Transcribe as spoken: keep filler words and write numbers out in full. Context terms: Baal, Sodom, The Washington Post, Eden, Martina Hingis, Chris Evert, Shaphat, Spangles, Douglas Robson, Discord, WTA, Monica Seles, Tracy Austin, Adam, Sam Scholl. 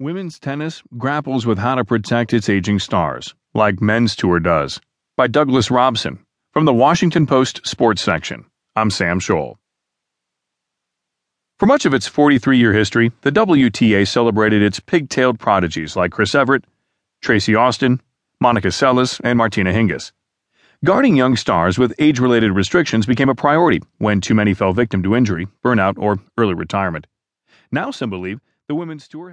Women's Tennis Grapples with How to Protect Its Aging Stars, Like Men's Tour Does, by Douglas Robson, from the Washington Post Sports Section. I'm Sam Scholl. For much of its forty-three-year history, the W T A celebrated its pigtailed prodigies like Chris Evert, Tracy Austin, Monica Seles, and Martina Hingis. Guarding young stars with age-related restrictions became a priority when too many fell victim to injury, burnout, or early retirement. Now some believe the women's tour